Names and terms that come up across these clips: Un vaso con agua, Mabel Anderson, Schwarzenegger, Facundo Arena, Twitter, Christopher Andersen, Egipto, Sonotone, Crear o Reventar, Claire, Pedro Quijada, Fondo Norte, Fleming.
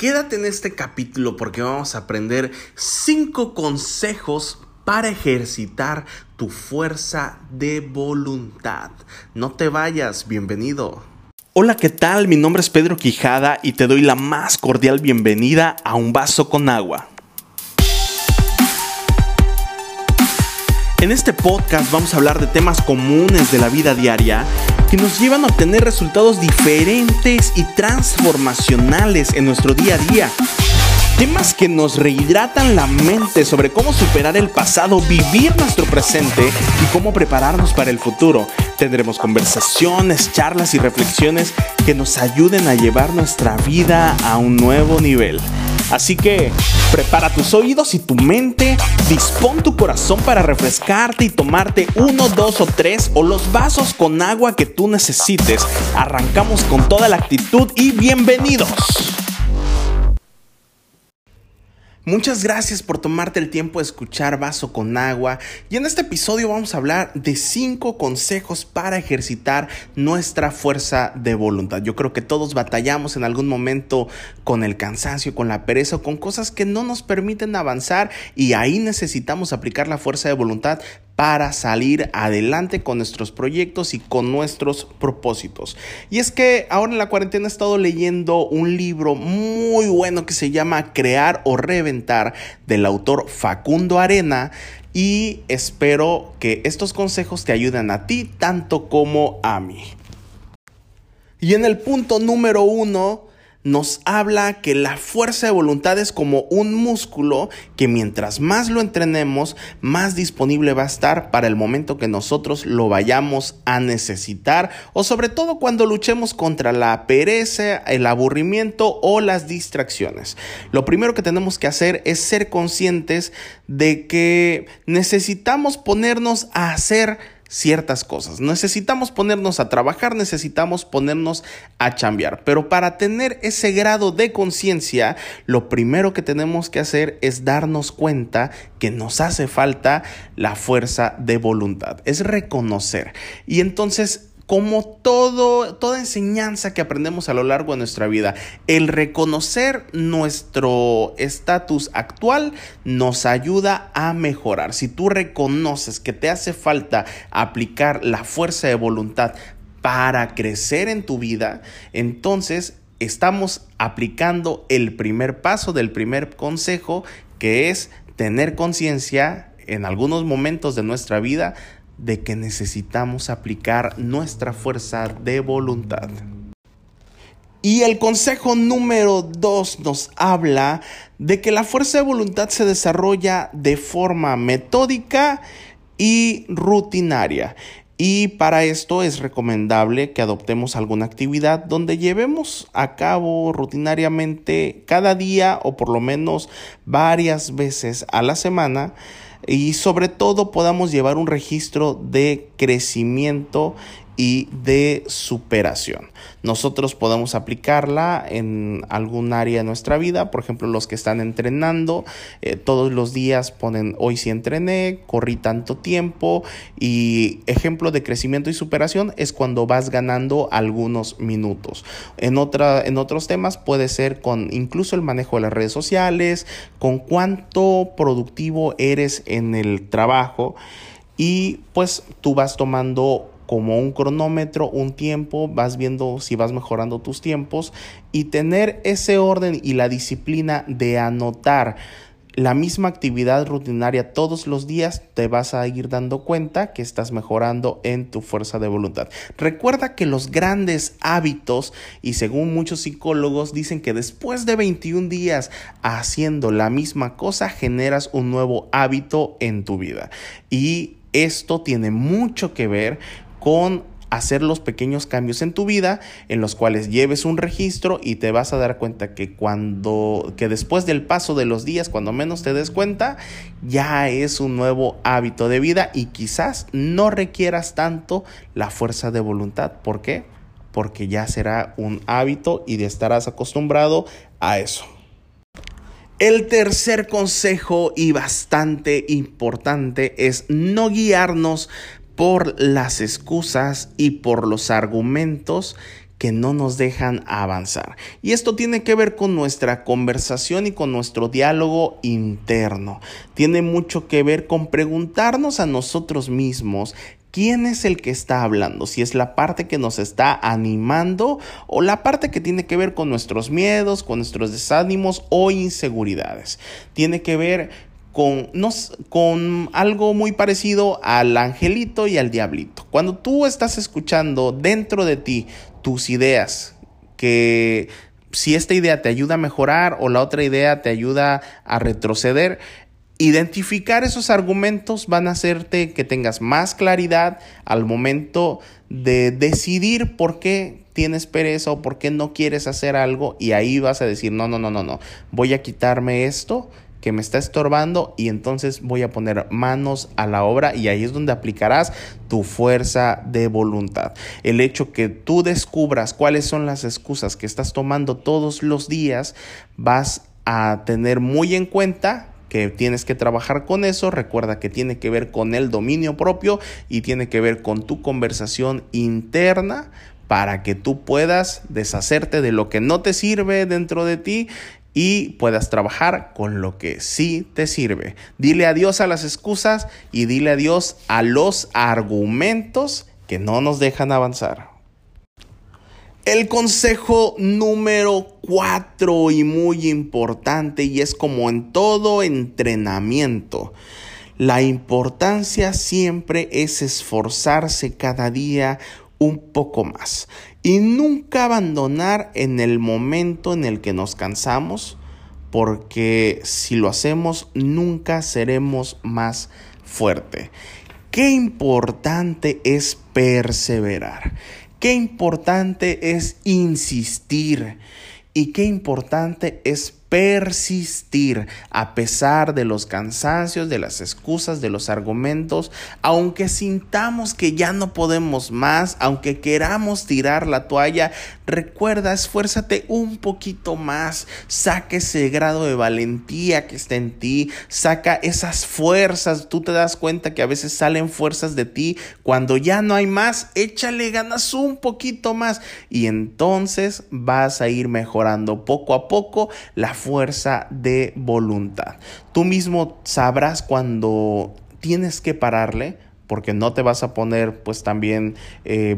Quédate en este capítulo porque vamos a aprender 5 consejos para ejercitar tu fuerza de voluntad. No te vayas, bienvenido. Hola, ¿qué tal? Mi nombre es Pedro Quijada y te doy la más cordial bienvenida a Un Vaso con Agua. En este podcast vamos a hablar de temas comunes de la vida diaria que nos llevan a obtener resultados diferentes y transformacionales en nuestro día a día. Temas que nos rehidratan la mente sobre cómo superar el pasado, vivir nuestro presente y cómo prepararnos para el futuro. Tendremos conversaciones, charlas y reflexiones que nos ayuden a llevar nuestra vida a un nuevo nivel. Así que prepara tus oídos y tu mente, dispón tu corazón para refrescarte y tomarte 1, 2 o 3 o los vasos con agua que tú necesites. Arrancamos con toda la actitud y bienvenidos. Muchas gracias por tomarte el tiempo de escuchar Vaso con Agua, y en este episodio vamos a hablar de 5 consejos para ejercitar nuestra fuerza de voluntad. Yo creo que todos batallamos en algún momento con el cansancio, con la pereza o con cosas que no nos permiten avanzar, y ahí necesitamos aplicar la fuerza de voluntad para salir adelante con nuestros proyectos y con nuestros propósitos. Y es que ahora en la cuarentena he estado leyendo un libro muy bueno que se llama Crear o Reventar, del autor Facundo Arena, y espero que estos consejos te ayuden a ti tanto como a mí. Y en el punto número 1 nos habla que la fuerza de voluntad es como un músculo que mientras más lo entrenemos, más disponible va a estar para el momento que nosotros lo vayamos a necesitar, o sobre todo cuando luchemos contra la pereza, el aburrimiento o las distracciones. Lo primero que tenemos que hacer es ser conscientes de que necesitamos ponernos a hacer ciertas cosas, necesitamos ponernos a trabajar, necesitamos ponernos a chambear, pero para tener ese grado de conciencia, lo primero que tenemos que hacer es darnos cuenta que nos hace falta la fuerza de voluntad, es reconocer. Y entonces, como toda enseñanza que aprendemos a lo largo de nuestra vida, el reconocer nuestro estatus actual nos ayuda a mejorar. Si tú reconoces que te hace falta aplicar la fuerza de voluntad para crecer en tu vida, entonces estamos aplicando el primer paso del primer consejo, que es tener conciencia en algunos momentos de nuestra vida de que necesitamos aplicar nuestra fuerza de voluntad. Y el consejo número 2 nos habla de que la fuerza de voluntad se desarrolla de forma metódica y rutinaria. Y para esto es recomendable que adoptemos alguna actividad donde llevemos a cabo rutinariamente cada día o por lo menos varias veces a la semana, y sobre todo podamos llevar un registro de crecimiento y de superación. Nosotros podemos aplicarla en algún área de nuestra vida. Por ejemplo, los que están entrenando, todos los días ponen: hoy sí entrené, corrí tanto tiempo. Y ejemplo de crecimiento y superación es cuando vas ganando algunos minutos. En otros temas puede ser con incluso el manejo de las redes sociales, con cuánto productivo eres en el trabajo. Y pues tú vas tomando como un cronómetro, un tiempo, vas viendo si vas mejorando tus tiempos, y tener ese orden y la disciplina de anotar la misma actividad rutinaria todos los días, te vas a ir dando cuenta que estás mejorando en tu fuerza de voluntad. Recuerda que los grandes hábitos, y según muchos psicólogos, dicen que después de 21 días haciendo la misma cosa, generas un nuevo hábito en tu vida. Y esto tiene mucho que ver con hacer los pequeños cambios en tu vida, en los cuales lleves un registro, y te vas a dar cuenta que después del paso de los días, cuando menos te des cuenta, ya es un nuevo hábito de vida, y quizás no requieras tanto la fuerza de voluntad. ¿Por qué? Porque ya será un hábito y estarás acostumbrado a eso. El tercer consejo, y bastante importante, es no guiarnos por las excusas y por los argumentos que no nos dejan avanzar. Y esto tiene que ver con nuestra conversación y con nuestro diálogo interno. Tiene mucho que ver con preguntarnos a nosotros mismos quién es el que está hablando, si es la parte que nos está animando o la parte que tiene que ver con nuestros miedos, con nuestros desánimos o inseguridades. Tiene que ver con algo muy parecido al angelito y al diablito. Cuando tú estás escuchando dentro de ti tus ideas, que si esta idea te ayuda a mejorar o la otra idea te ayuda a retroceder, identificar esos argumentos van a hacerte que tengas más claridad al momento de decidir por qué tienes pereza o por qué no quieres hacer algo, y ahí vas a decir no, voy a quitarme esto que me está estorbando y entonces voy a poner manos a la obra, y ahí es donde aplicarás tu fuerza de voluntad. El hecho que tú descubras cuáles son las excusas que estás tomando todos los días, vas a tener muy en cuenta que tienes que trabajar con eso. Recuerda que tiene que ver con el dominio propio y tiene que ver con tu conversación interna para que tú puedas deshacerte de lo que no te sirve dentro de ti y puedas trabajar con lo que sí te sirve. Dile adiós a las excusas y dile adiós a los argumentos que no nos dejan avanzar. El consejo número 4 y muy importante, y es como en todo entrenamiento, la importancia siempre es esforzarse cada día un poco más y nunca abandonar en el momento en el que nos cansamos, porque si lo hacemos nunca seremos más fuerte. Qué importante es perseverar, qué importante es insistir y qué importante es persistir a pesar de los cansancios, de las excusas, de los argumentos. Aunque sintamos que ya no podemos más, aunque queramos tirar la toalla, recuerda, esfuérzate un poquito más. Saca ese grado de valentía que está en ti, saca esas fuerzas. Tú te das cuenta que a veces salen fuerzas de ti cuando ya no hay más. Échale ganas un poquito más y entonces vas a ir mejorando poco a poco la fuerza de voluntad. Tú mismo sabrás cuando tienes que pararle, porque no te vas a poner pues también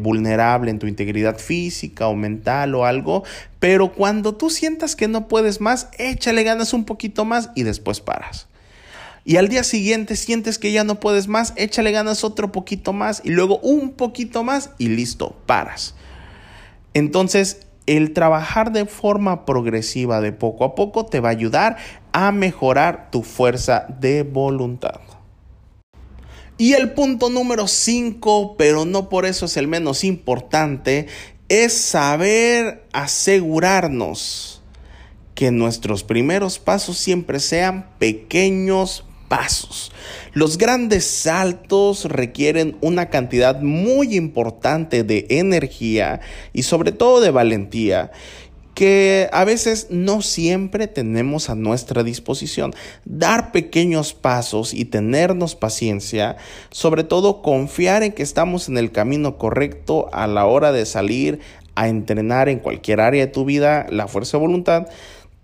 vulnerable en tu integridad física o mental o algo, pero cuando tú sientas que no puedes más, échale ganas un poquito más y después paras. Y al día siguiente sientes que ya no puedes más, échale ganas otro poquito más y luego un poquito más y listo, paras. Entonces, el trabajar de forma progresiva de poco a poco te va a ayudar a mejorar tu fuerza de voluntad. Y el punto número 5, pero no por eso es el menos importante, es saber asegurarnos que nuestros primeros pasos siempre sean pequeños pasos. Los grandes saltos requieren una cantidad muy importante de energía y sobre todo de valentía que a veces no siempre tenemos a nuestra disposición. Dar pequeños pasos y tenernos paciencia, sobre todo confiar en que estamos en el camino correcto a la hora de salir a entrenar en cualquier área de tu vida, la fuerza de voluntad,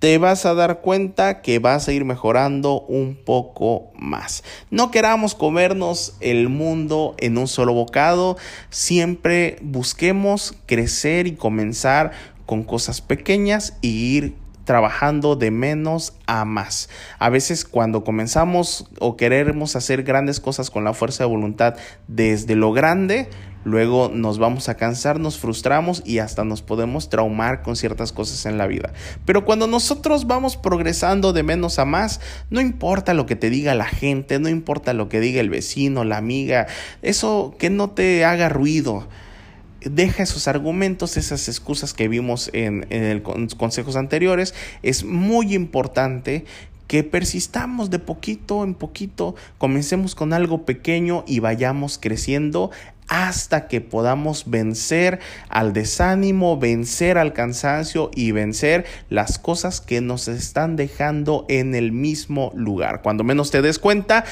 te vas a dar cuenta que vas a ir mejorando un poco más. No queramos comernos el mundo en un solo bocado. Siempre busquemos crecer y comenzar con cosas pequeñas y ir trabajando de menos a más. A veces cuando comenzamos o queremos hacer grandes cosas con la fuerza de voluntad desde lo grande, luego nos vamos a cansar, nos frustramos y hasta nos podemos traumar con ciertas cosas en la vida. Pero cuando nosotros vamos progresando de menos a más, no importa lo que te diga la gente, no importa lo que diga el vecino, la amiga, eso que no te haga ruido. Deja esos argumentos, esas excusas que vimos en los consejos anteriores. Es muy importante que persistamos de poquito en poquito, comencemos con algo pequeño y vayamos creciendo hasta que podamos vencer al desánimo, vencer al cansancio y vencer las cosas que nos están dejando en el mismo lugar. Cuando menos te des cuenta,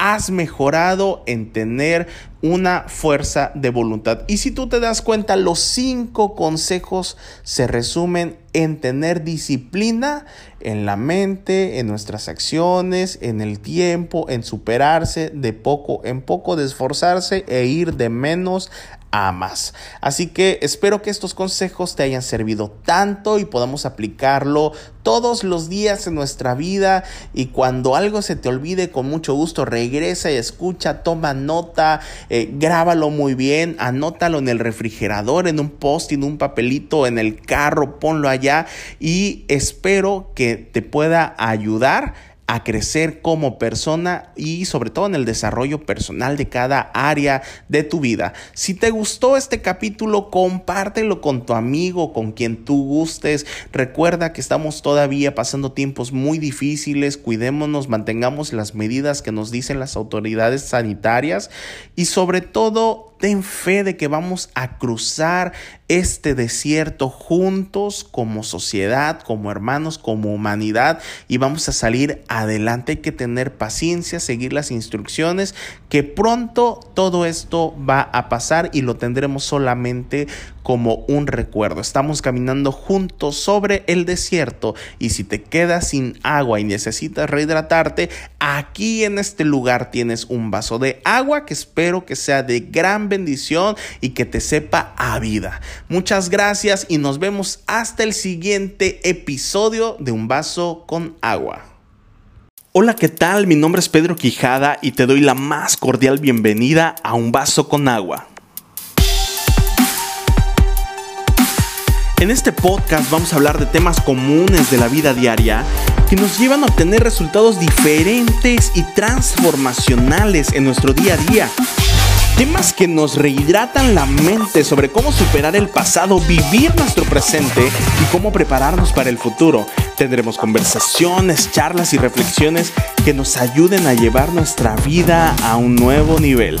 has mejorado en tener una fuerza de voluntad. Y si tú te das cuenta, los 5 consejos se resumen en tener disciplina en la mente, en nuestras acciones, en el tiempo, en superarse de poco en poco, de esforzarse e ir de menos a más. Así que espero que estos consejos te hayan servido tanto y podamos aplicarlo todos los días en nuestra vida. Y cuando algo se te olvide, con mucho gusto regresa y escucha, toma nota, grábalo muy bien, anótalo en el refrigerador, en un post-it, en un papelito, en el carro, ponlo allá, y espero que te pueda ayudar a crecer como persona y sobre todo en el desarrollo personal de cada área de tu vida. Si te gustó este capítulo, compártelo con tu amigo, con quien tú gustes. Recuerda que estamos todavía pasando tiempos muy difíciles. Cuidémonos, mantengamos las medidas que nos dicen las autoridades sanitarias y sobre todo, ten fe de que vamos a cruzar este desierto juntos como sociedad, como hermanos, como humanidad, y vamos a salir adelante. Hay que tener paciencia, seguir las instrucciones, que pronto todo esto va a pasar y lo tendremos solamente como un recuerdo. Estamos caminando juntos sobre el desierto, y si te quedas sin agua y necesitas rehidratarte, aquí en este lugar tienes un vaso de agua que espero que sea de gran bendición y que te sepa a vida. Muchas gracias y nos vemos hasta el siguiente episodio de Un Vaso con Agua. Hola, ¿qué tal? Mi nombre es Pedro Quijada y te doy la más cordial bienvenida a Un Vaso con Agua. En este podcast vamos a hablar de temas comunes de la vida diaria que nos llevan a obtener resultados diferentes y transformacionales en nuestro día a día. Temas que nos rehidratan la mente sobre cómo superar el pasado, vivir nuestro presente y cómo prepararnos para el futuro. Tendremos conversaciones, charlas y reflexiones que nos ayuden a llevar nuestra vida a un nuevo nivel.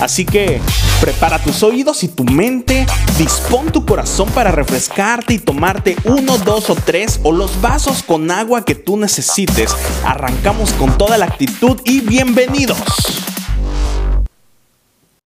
Así que prepara tus oídos y tu mente, dispón tu corazón para refrescarte y tomarte 1, 2 o 3 o los vasos con agua que tú necesites. Arrancamos con toda la actitud y bienvenidos.